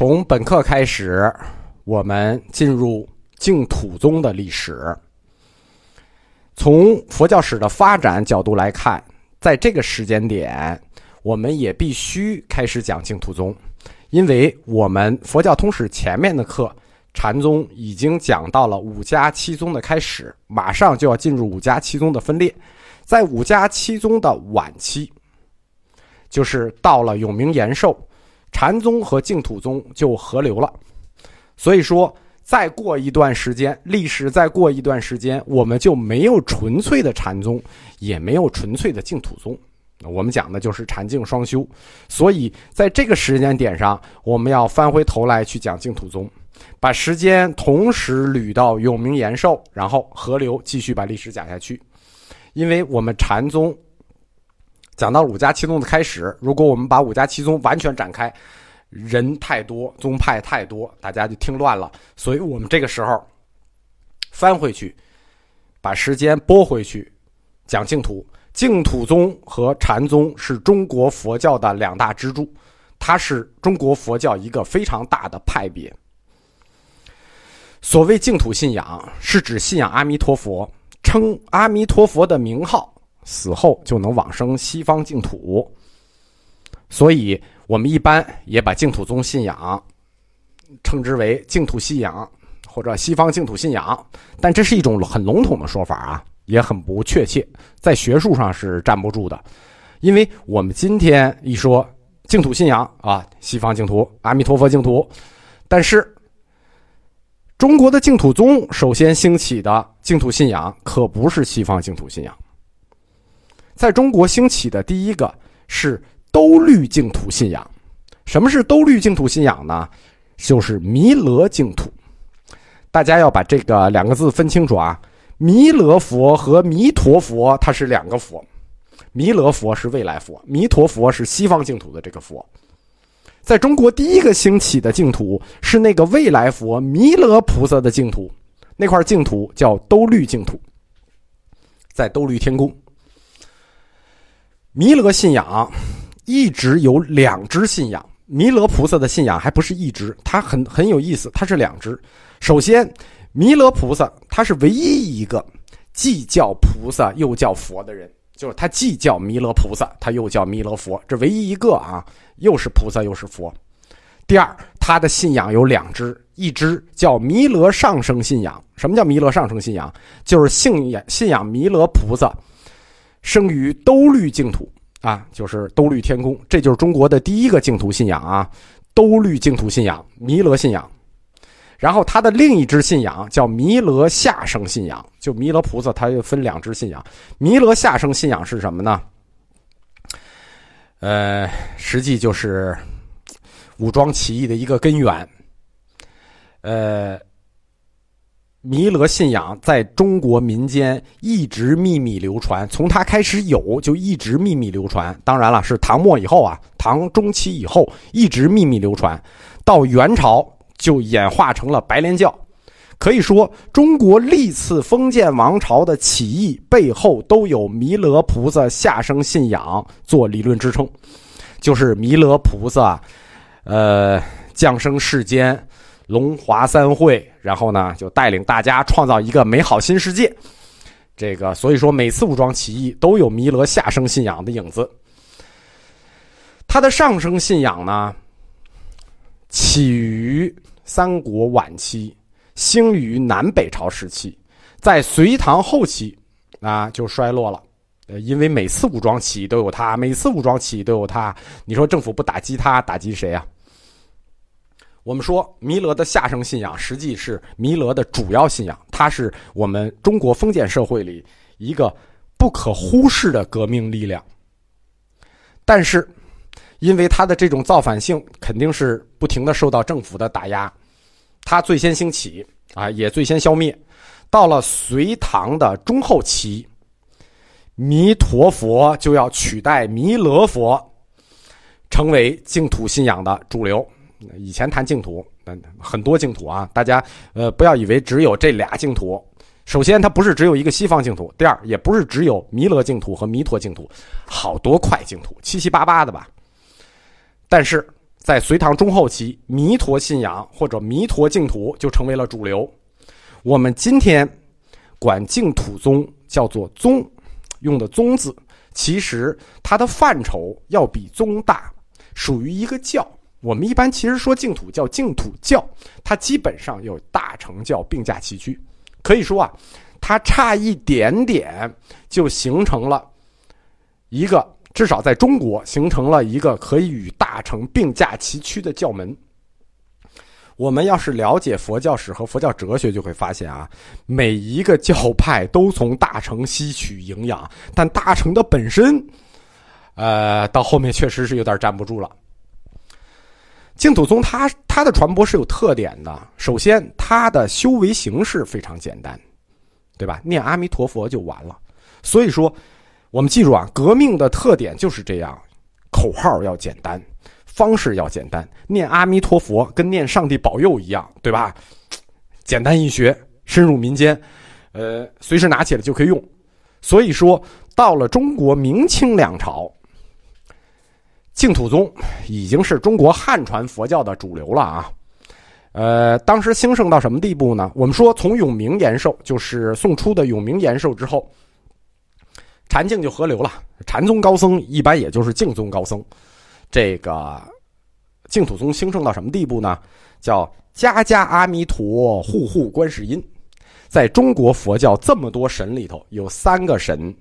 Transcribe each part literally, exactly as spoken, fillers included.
从本课开始，我们进入净土宗的历史。从佛教史的发展角度来看，在这个时间点，我们也必须开始讲净土宗，因为我们佛教通史前面的课，禅宗已经讲到了五家七宗的开始，马上就要进入五家七宗的分裂。在五家七宗的晚期，就是到了永明延寿，禅宗和净土宗就合流了。所以说再过一段时间，历史再过一段时间，我们就没有纯粹的禅宗，也没有纯粹的净土宗，我们讲的就是禅净双修。所以在这个时间点上，我们要翻回头来去讲净土宗，把时间同时捋到永明延寿，然后合流继续把历史讲下去。因为我们禅宗讲到五家七宗的开始，如果我们把五家七宗完全展开，人太多，宗派太多，大家就听乱了。所以我们这个时候翻回去，把时间拨回去讲净土。净土宗和禅宗是中国佛教的两大支柱，它是中国佛教一个非常大的派别。所谓净土信仰，是指信仰阿弥陀佛，称阿弥陀佛的名号，死后就能往生西方净土。所以我们一般也把净土宗信仰称之为净土信仰或者西方净土信仰，但这是一种很笼统的说法啊，也很不确切，在学术上是站不住的。因为我们今天一说净土信仰啊，西方净土，阿弥陀佛净土，但是中国的净土宗首先兴起的净土信仰可不是西方净土信仰。在中国兴起的第一个是兜率净土信仰。什么是兜率净土信仰呢？就是弥勒净土。大家要把这个两个字分清楚啊，弥勒佛和弥陀佛它是两个佛，弥勒佛是未来佛，弥陀佛是西方净土的这个佛。在中国第一个兴起的净土是那个未来佛弥勒菩萨的净土，那块净土叫兜率净土，在兜率天宫。弥勒信仰一直有两支信仰，弥勒菩萨的信仰还不是一支，它很很有意思，它是两支。首先，弥勒菩萨他是唯一一个既叫菩萨又叫佛的人，就是他既叫弥勒菩萨，他又叫弥勒佛，这唯一一个啊，又是菩萨又是佛。第二，他的信仰有两支，一支叫弥勒上升信仰。什么叫弥勒上升信仰？就是信仰信仰弥勒菩萨生于兜率净土啊，就是兜率天宫，这就是中国的第一个净土信仰啊，兜率净土信仰，弥勒信仰。然后他的另一支信仰叫弥勒下生信仰，就弥勒菩萨他又分两支信仰。弥勒下生信仰是什么呢？呃，实际就是武装起义的一个根源。呃。弥勒信仰在中国民间一直秘密流传，从它开始有就一直秘密流传，当然了是唐末以后啊，唐中期以后一直秘密流传，到元朝就演化成了白莲教。可以说中国历次封建王朝的起义背后都有弥勒菩萨下生信仰做理论支撑，就是弥勒菩萨呃，降生世间，龙华三会，然后呢就带领大家创造一个美好新世界。这个所以说每次武装起义都有弥勒下生信仰的影子。他的上生信仰呢起于三国晚期，兴于南北朝时期，在隋唐后期啊就衰落了。因为每次武装起义都有他，每次武装起义都有他，你说政府不打击他，打击谁啊？我们说弥勒的下生信仰实际是弥勒的主要信仰，它是我们中国封建社会里一个不可忽视的革命力量。但是因为它的这种造反性肯定是不停的受到政府的打压，它最先兴起啊，也最先消灭。到了隋唐的中后期，弥陀佛就要取代弥勒佛成为净土信仰的主流。以前谈净土很多净土啊，大家呃不要以为只有这俩净土。首先它不是只有一个西方净土，第二也不是只有弥勒净土和弥陀净土，好多块净土，七七八八的吧。但是在隋唐中后期，弥陀信仰或者弥陀净土就成为了主流。我们今天管净土宗叫做宗，用的宗字，其实它的范畴要比宗大，属于一个教。我们一般其实说净土叫净土教，它基本上有大乘教并驾齐驱。可以说啊，它差一点点就形成了一个，至少在中国形成了一个可以与大乘并驾齐驱的教门。我们要是了解佛教史和佛教哲学，就会发现啊，每一个教派都从大乘吸取营养，但大乘的本身呃，到后面确实是有点站不住了。净土宗它它的传播是有特点的，首先它的修为形式非常简单，对吧？念阿弥陀佛就完了。所以说我们记住啊，革命的特点就是这样，口号要简单，方式要简单，念阿弥陀佛跟念上帝保佑一样，对吧？简单易学，深入民间，呃，随时拿起来就可以用。所以说，到了中国明清两朝，净土宗已经是中国汉传佛教的主流了啊。呃，当时兴盛到什么地步呢？我们说，从永明延寿，就是宋初的永明延寿之后，禅净就合流了。禅宗高僧一般也就是净宗高僧。这个净土宗兴盛到什么地步呢？叫家家阿弥陀，户户观世音。在中国佛教这么多神里头，有三个神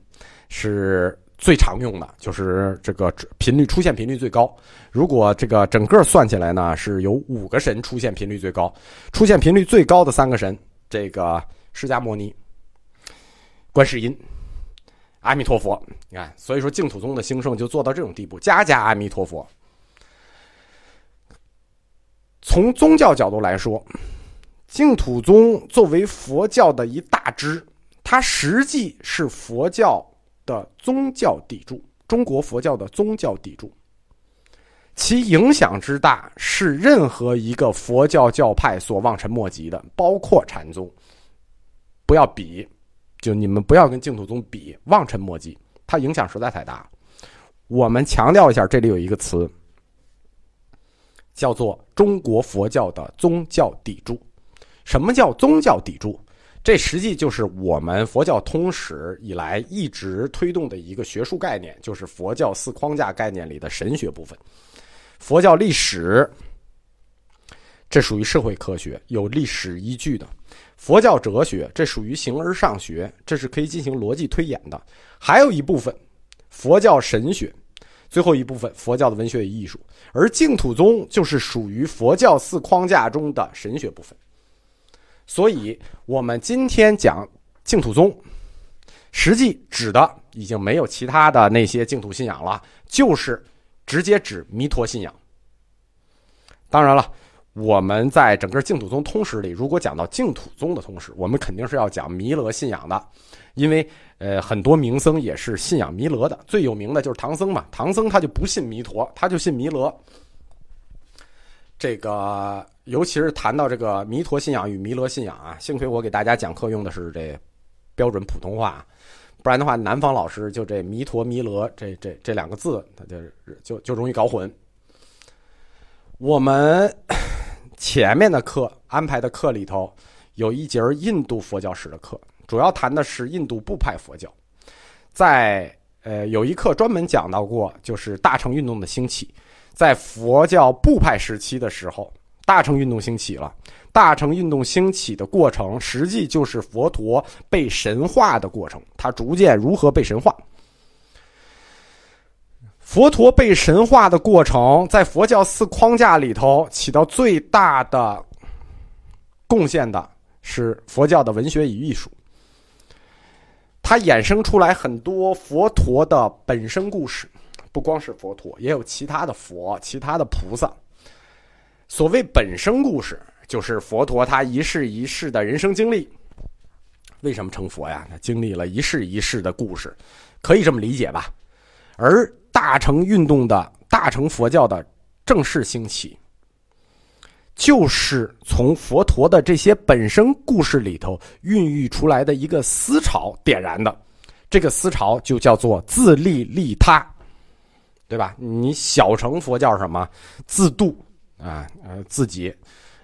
是最常用的，就是这个频率出现频率最高。如果这个整个算起来呢，是有五个神出现频率最高。出现频率最高的三个神，这个释迦牟尼、观世音、阿弥陀佛，你看，所以说净土宗的兴盛就做到这种地步，家家阿弥陀佛。从宗教角度来说，净土宗作为佛教的一大支，它实际是佛教的宗教砥柱，中国佛教的宗教砥柱，其影响之大是任何一个佛教教派所望尘莫及的，包括禅宗。不要比，就你们不要跟净土宗比，望尘莫及，它影响实在太大。我们强调一下，这里有一个词叫做中国佛教的宗教砥柱。什么叫宗教砥柱？这实际就是我们佛教通史以来一直推动的一个学术概念，就是佛教四框架概念里的神学部分。佛教历史，这属于社会科学，有历史依据的。佛教哲学，这属于形而上学，这是可以进行逻辑推演的。还有一部分佛教神学，最后一部分佛教的文学与艺术。而净土宗就是属于佛教四框架中的神学部分。所以我们今天讲净土宗，实际指的已经没有其他的那些净土信仰了，就是直接指弥陀信仰。当然了，我们在整个净土宗通史里，如果讲到净土宗的通史，我们肯定是要讲弥勒信仰的，因为呃很多名僧也是信仰弥勒的，最有名的就是唐僧嘛。唐僧他就不信弥陀，他就信弥勒。这个尤其是谈到这个弥陀信仰与弥勒信仰啊，幸亏我给大家讲课用的是这标准普通话，不然的话南方老师就这弥陀弥勒这这这两个字，他就就就容易搞混。我们前面的课安排的课里头有一节印度佛教史的课，主要谈的是印度部派佛教。在呃有一课专门讲到过，就是大乘运动的兴起。在佛教部派时期的时候，大乘运动兴起了。大乘运动兴起的过程，实际就是佛陀被神化的过程，它逐渐如何被神化。佛陀被神化的过程，在佛教四框架里头起到最大的贡献的是佛教的文学与艺术。它衍生出来很多佛陀的本身故事，不光是佛陀，也有其他的佛、其他的菩萨。所谓本身故事，就是佛陀他一世一世的人生经历。为什么成佛呀？他经历了一世一世的故事，可以这么理解吧？而大乘运动的大乘佛教的正式兴起，就是从佛陀的这些本身故事里头孕育出来的一个思潮点燃的。这个思潮就叫做自利利他，对吧？你小乘佛教什么自度啊，呃自己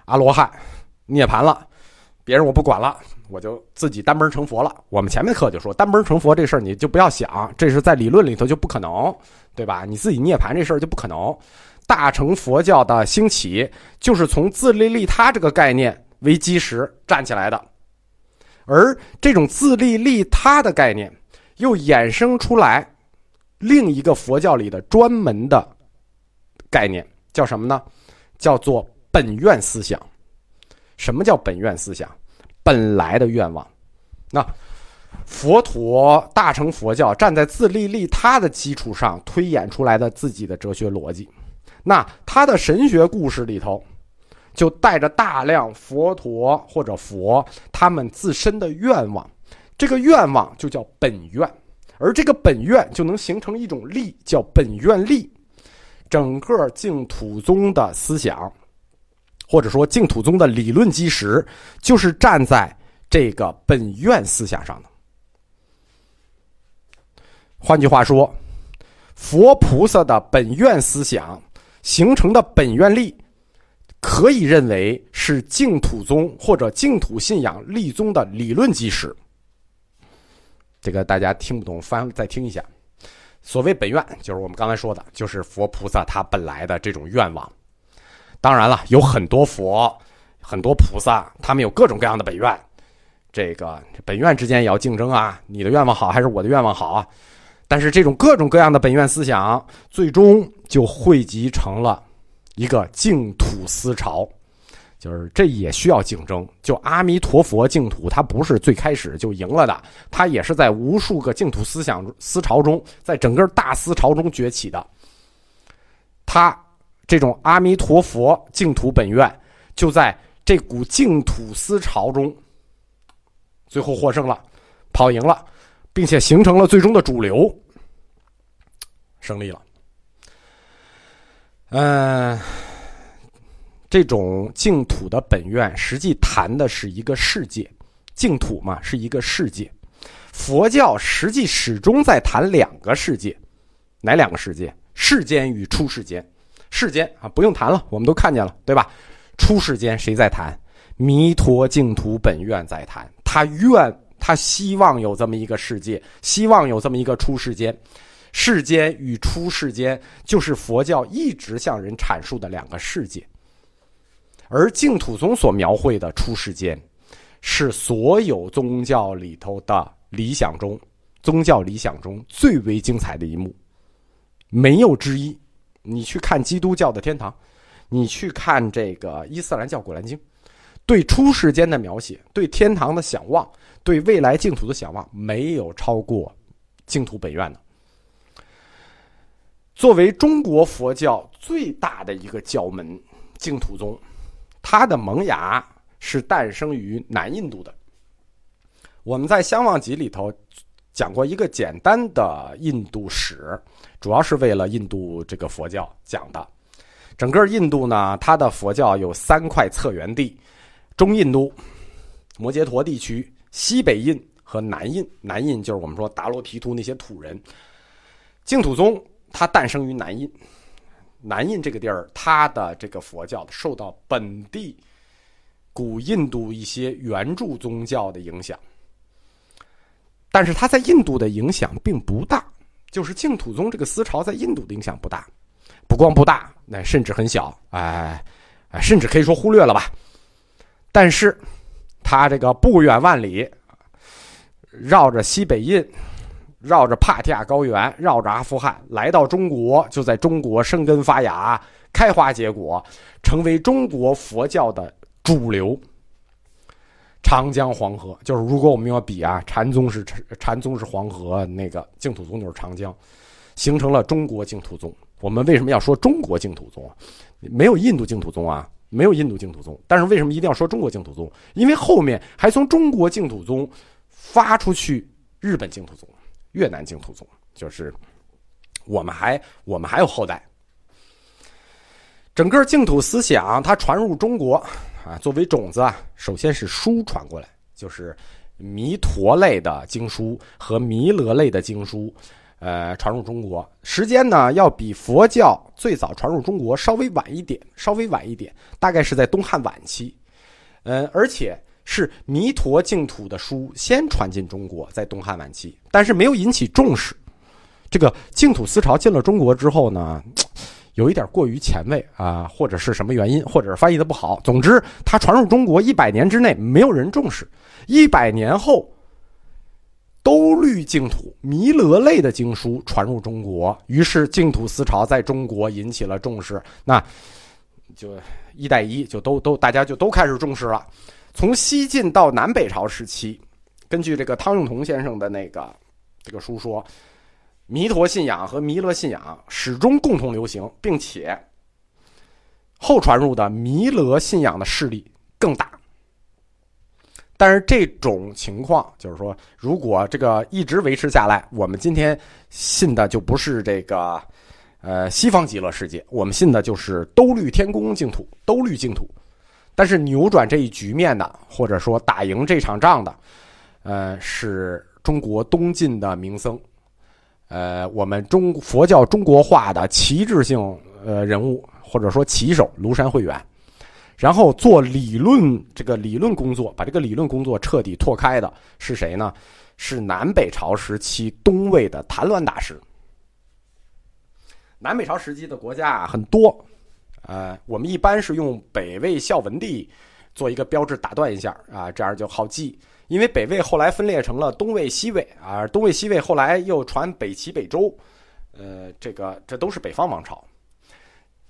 阿罗汉涅槃了，别人我不管了，我就自己单门成佛了。我们前面课就说，单门成佛这事儿你就不要想，这是在理论里头就不可能，对吧？你自己涅槃这事儿就不可能。大乘佛教的兴起就是从自利利他这个概念为基石站起来的，而这种自利利他的概念又衍生出来另一个佛教里的专门的概念，叫什么呢？叫做本愿思想。什么叫本愿思想？本来的愿望。那佛陀大乘佛教站在自利利他的基础上推演出来的自己的哲学逻辑，那他的神学故事里头就带着大量佛陀或者佛他们自身的愿望，这个愿望就叫本愿，而这个本愿就能形成一种力，叫本愿力。整个净土宗的思想或者说净土宗的理论基石就是站在这个本愿思想上的。换句话说，佛菩萨的本愿思想形成的本愿力，可以认为是净土宗或者净土信仰立宗的理论基石。这个大家听不懂翻再听一下。所谓本愿，就是我们刚才说的，就是佛菩萨他本来的这种愿望。当然了，有很多佛很多菩萨他们有各种各样的本愿，这个本愿之间也要竞争啊，你的愿望好还是我的愿望好啊。但是这种各种各样的本愿思想最终就汇集成了一个净土思潮，就是这也需要竞争。就阿弥陀佛净土它不是最开始就赢了的，它也是在无数个净土思想思潮中，在整个大思潮中崛起的。它这种阿弥陀佛净土本愿就在这股净土思潮中最后获胜了，跑赢了，并且形成了最终的主流，胜利了。嗯、呃，这种净土的本愿实际谈的是一个世界，净土嘛是一个世界，佛教实际始终在谈两个世界，哪两个世界？世间与出世间。世间啊不用谈了，我们都看见了，对吧？出世间谁在谈？弥陀净土本愿在谈，他愿。他希望有这么一个世界，希望有这么一个出世间。世间与出世间就是佛教一直向人阐述的两个世界，而净土宗所描绘的出世间是所有宗教里头的理想中，宗教理想中最为精彩的一幕，没有之一。你去看基督教的天堂，你去看这个伊斯兰教古兰经，对出世间的描写，对天堂的想望，对未来净土的想望，没有超过净土本愿的。作为中国佛教最大的一个教门，净土宗它的萌芽是诞生于南印度的。我们在相望集里头讲过一个简单的印度史，主要是为了印度这个佛教讲的。整个印度呢，它的佛教有三块策源地，中印度、摩揭陀地区、西北印和南印。南印就是我们说达罗提图那些土人。净土宗它诞生于南印，南印这个地儿，它的这个佛教受到本地古印度一些原住宗教的影响，但是它在印度的影响并不大，就是净土宗这个思潮在印度的影响不大，不光不大，那甚至很小，哎，甚至可以说忽略了吧。但是他这个不远万里，绕着西北印，绕着帕提亚高原，绕着阿富汗，来到中国，就在中国生根发芽，开花结果，成为中国佛教的主流。长江黄河，就是如果我们要比啊，禅宗是禅宗是黄河，那个净土宗就是长江，形成了中国净土宗。我们为什么要说中国净土宗啊？没有印度净土宗啊，没有印度净土宗，但是为什么一定要说中国净土宗？因为后面还从中国净土宗发出去日本净土宗、越南净土宗，就是我们还我们还有后代。整个净土思想它传入中国啊，作为种子啊，首先是书传过来，就是弥陀类的经书和弥勒类的经书，呃传入中国，时间呢要比佛教最早传入中国稍微晚一点，稍微晚一点，大概是在东汉晚期。嗯，而且是弥陀净土的书先传进中国，在东汉晚期，但是没有引起重视。这个净土思潮进了中国之后呢，有一点过于前卫啊，或者是什么原因，或者是翻译的不好，总之它传入中国一百年之内没有人重视，一百年后兜率净土弥勒类的经书传入中国，于是净土思潮在中国引起了重视，那就一带一就都都大家就都开始重视了。从西晋到南北朝时期，根据这个汤用彤先生的那个这个书说，弥陀信仰和弥勒信仰始终共同流行，并且后传入的弥勒信仰的势力更大。但是这种情况就是说，如果这个一直维持下来，我们今天信的就不是这个呃西方极乐世界，我们信的就是兜率天宫净土、兜率净土。但是扭转这一局面的，或者说打赢这场仗的，呃，是中国东晋的名僧，呃，我们中佛教中国化的旗帜性呃人物，或者说旗手庐山慧远，然后做理论这个理论工作，把这个理论工作彻底拓开的是谁呢？是南北朝时期东魏的谭鸾大师。南北朝时期的国家很多。呃，我们一般是用北魏孝文帝做一个标志打断一下啊，这样就好记。因为北魏后来分裂成了东魏、西魏啊，东魏、西魏后来又传北齐、北周，呃，这个这都是北方王朝。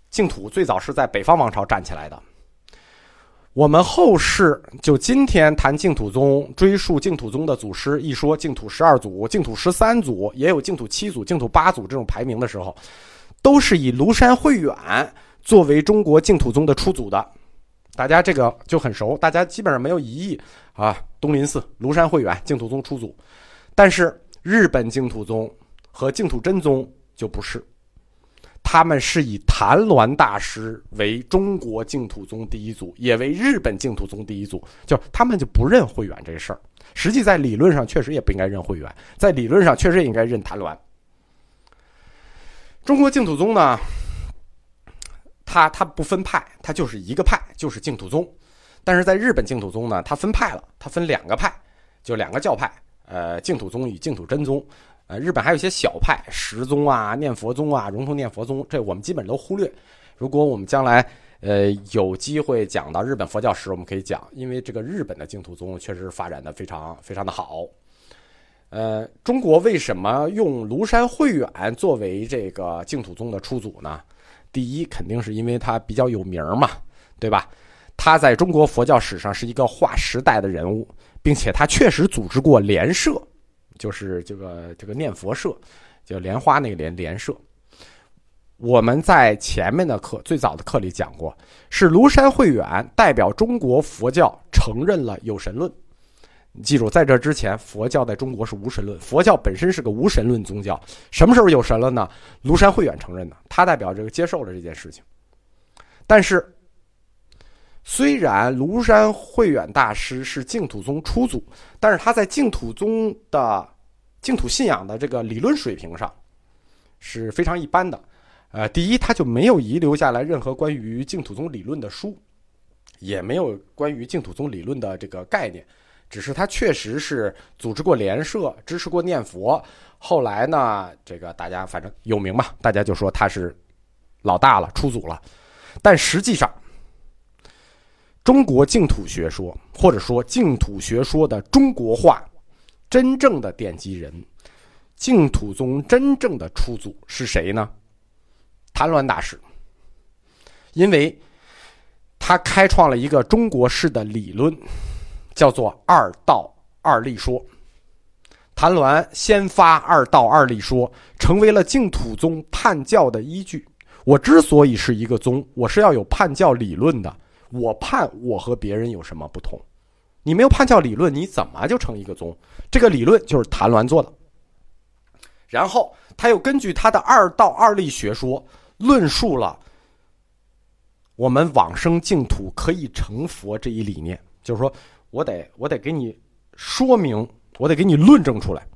净土最早是在北方王朝站起来的。我们后世就今天谈净土宗，追溯净土宗的祖师，一说净土十二祖、净土十三祖，也有净土七祖、净土八祖这种排名的时候，都是以庐山慧远作为中国净土宗的出祖的，大家这个就很熟，大家基本上没有疑义啊。东林寺、庐山慧远，净土宗出祖。但是日本净土宗和净土真宗就不是，他们是以谭鸾大师为中国净土宗第一祖，也为日本净土宗第一祖，就他们就不认慧远这事儿。实际在理论上确实也不应该认慧远，在理论上确实也应该认谭鸾。中国净土宗呢？它它不分派，它就是一个派，就是净土宗。但是在日本净土宗呢，它分派了，它分两个派，就两个教派，呃，净土宗与净土真宗。呃，日本还有一些小派，十宗啊、念佛宗啊、融通念佛宗，这我们基本都忽略。如果我们将来呃有机会讲到日本佛教史，我们可以讲，因为这个日本的净土宗确实发展的非常非常的好。呃，中国为什么用庐山慧远作为这个净土宗的出祖呢？第一，肯定是因为他比较有名嘛，对吧？他在中国佛教史上是一个划时代的人物，并且他确实组织过莲社，就是这个这个念佛社，就莲花那个莲莲社。我们在前面的课，最早的课里讲过，是庐山慧远代表中国佛教承认了有神论。记住，在这之前，佛教在中国是无神论，佛教本身是个无神论宗教。什么时候有神了呢？庐山慧远承认的，他代表这个接受了这件事情。但是，虽然庐山慧远大师是净土宗出祖，但是他在净土宗的净土信仰的这个理论水平上是非常一般的。呃，第一，他就没有遗留下来任何关于净土宗理论的书，也没有关于净土宗理论的这个概念。只是他确实是组织过联社，支持过念佛，后来呢，这个大家反正有名嘛，大家就说他是老大了，出祖了。但实际上，中国净土学说，或者说净土学说的中国化，真正的奠基人，净土宗真正的出祖是谁呢？谭鸾大师。因为他开创了一个中国式的理论，叫做二道二立说。谭鸾先发二道二立说，成为了净土宗判教的依据。我之所以是一个宗，我是要有判教理论的。我判我和别人有什么不同？你没有判教理论，你怎么就成一个宗？这个理论就是谭鸾做的。然后他又根据他的二道二立学说，论述了我们往生净土可以成佛这一理念，就是说。我得我得给你说明，我得给你论证出来。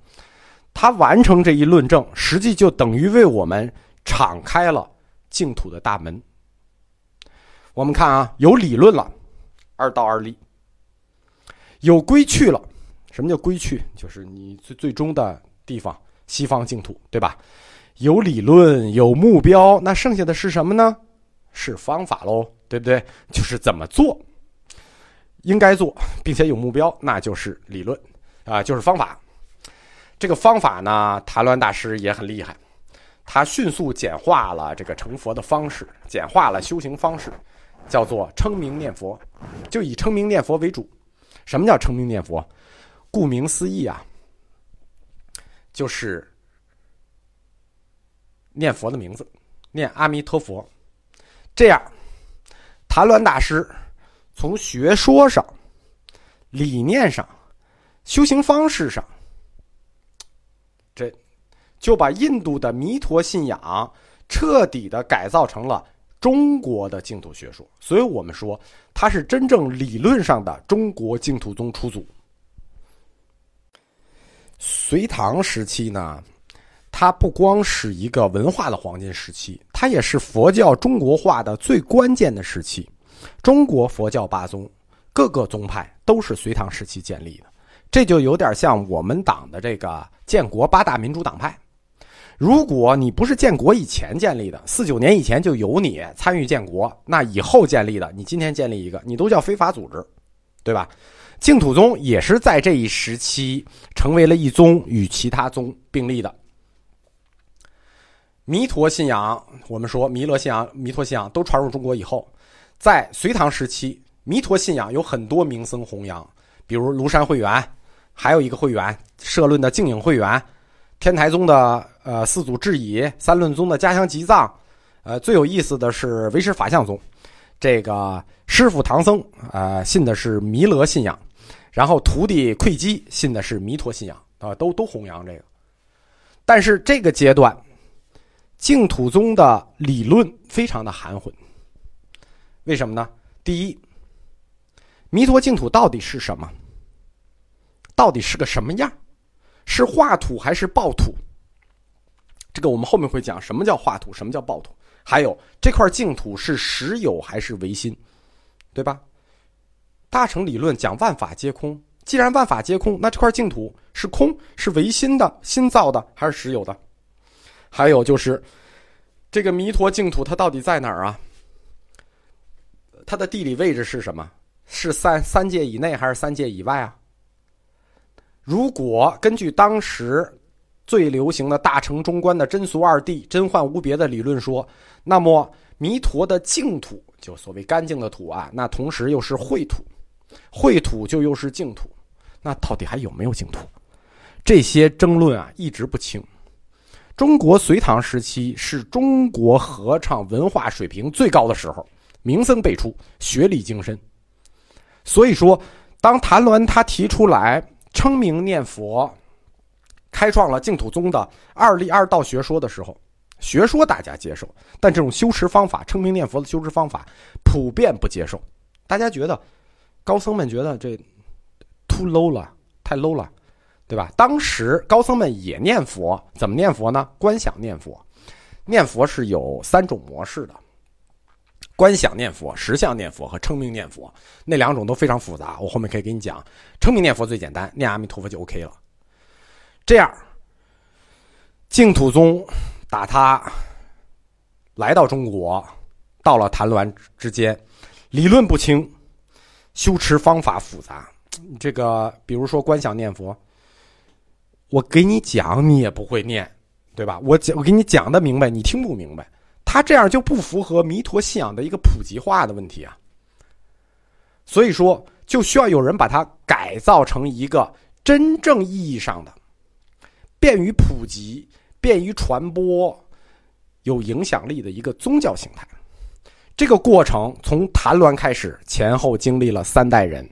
他完成这一论证，实际就等于为我们敞开了净土的大门。我们看啊，有理论了，二道二例；有归去了，什么叫归去？就是你最最终的地方，西方净土，对吧？有理论，有目标，那剩下的是什么呢？是方法喽，对不对？就是怎么做，应该做，并且有目标，那就是理论啊、呃，就是方法。这个方法呢，谭鸾大师也很厉害，他迅速简化了这个成佛的方式，简化了修行方式，叫做称名念佛，就以称名念佛为主。什么叫称名念佛？顾名思义啊，就是念佛的名字，念阿弥陀佛。这样，谭鸾大师从学说上、理念上、修行方式上，这就把印度的弥陀信仰彻底的改造成了中国的净土学说。所以我们说，它是真正理论上的中国净土宗出祖。隋唐时期呢，它不光是一个文化的黄金时期，它也是佛教中国化的最关键的时期。中国佛教八宗，各个宗派都是隋唐时期建立的，这就有点像我们党的这个建国八大民主党派。如果你不是建国以前建立的，四九年以前就有你参与建国，那以后建立的，你今天建立一个，你都叫非法组织，对吧？净土宗也是在这一时期成为了一宗与其他宗并立的。弥陀信仰，我们说弥勒信仰、弥陀信仰都传入中国以后，在隋唐时期，弥陀信仰有很多名僧弘扬，比如庐山慧远，还有一个慧远社论的净影慧远，天台宗的呃四祖智已，三论宗的家乡吉藏，呃最有意思的是唯识法相宗，这个师父唐僧呃信的是弥勒信仰，然后徒弟窥基信的是弥陀信仰啊、呃，都都弘扬这个。但是这个阶段，净土宗的理论非常的含混，为什么呢？第一，弥陀净土到底是什么？到底是个什么样？是化土还是暴土？这个我们后面会讲什么叫化土，什么叫暴土。还有这块净土是实有还是唯心，对吧？大乘理论讲万法皆空，既然万法皆空，那这块净土是空，是唯心的，心造的还是实有的？还有就是这个弥陀净土它到底在哪儿啊？它的地理位置是什么？是三三界以内还是三界以外啊？如果根据当时最流行的大乘中观的真俗二谛、真幻无别的理论说，那么弥陀的净土就所谓干净的土啊，那同时又是秽土，秽土就又是净土，那到底还有没有净土？这些争论啊一直不清。中国隋唐时期是中国合唱文化水平最高的时候，名僧辈出，学理精深。所以说，当谭鸾他提出来称名念佛，开创了净土宗的二力二道学说的时候，学说大家接受，但这种修持方法，称名念佛的修持方法普遍不接受。大家觉得，高僧们觉得这 too low 了，太 low 了，对吧？当时高僧们也念佛，怎么念佛呢？观想念佛。念佛是有三种模式的，观想念佛、实相念佛和称名念佛，那两种都非常复杂，我后面可以给你讲。称名念佛最简单，念阿弥陀佛就 OK 了。这样，净土宗打他来到中国，到了谭鸾之间，理论不清，修持方法复杂。这个比如说观想念佛，我给你讲你也不会念，对吧？我我给你讲的明白，你听不明白。他这样就不符合弥陀信仰的一个普及化的问题啊。所以说就需要有人把它改造成一个真正意义上的便于普及、便于传播、有影响力的一个宗教形态。这个过程从谭鸾开始，前后经历了三代人。